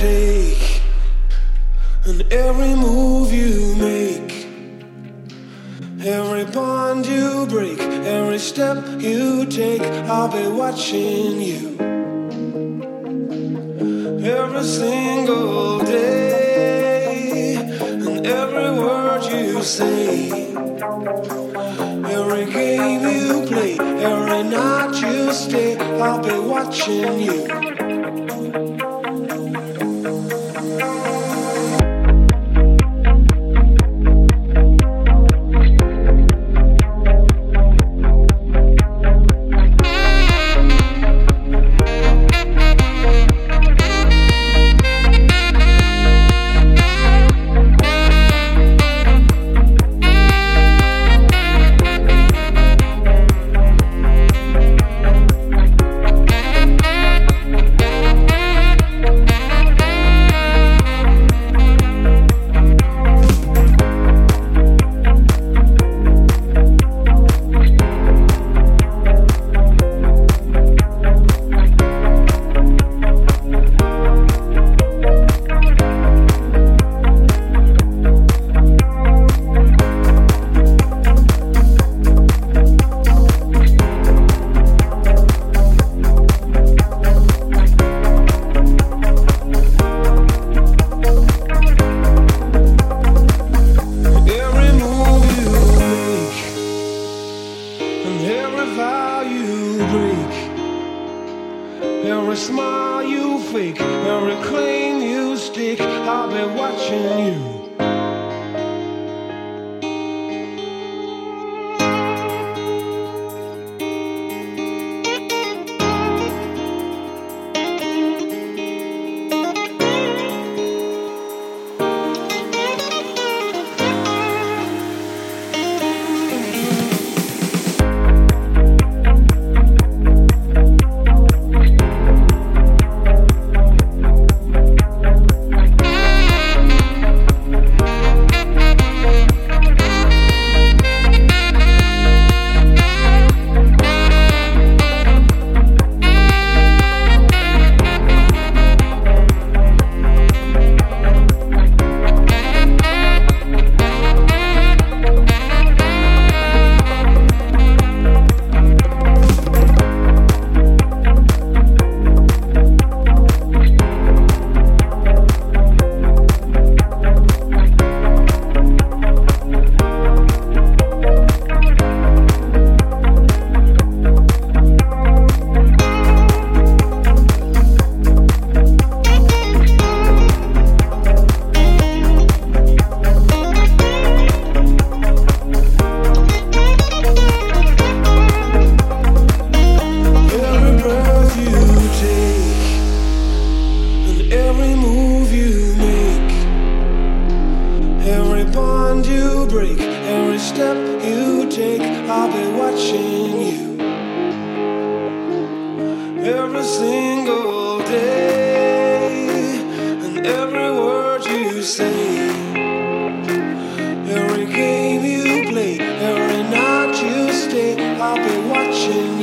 take, and every move you make, every bond you break, every step you take, I'll be watching you every single day, and every word you say, every game you play, every night you stay, I'll be watching you. Every smile you fake, every claim you stick, I'll be watching you. Break every step you take, I'll be watching you every single day, and every word you say, every game you play, every night you stay, I'll be watching you.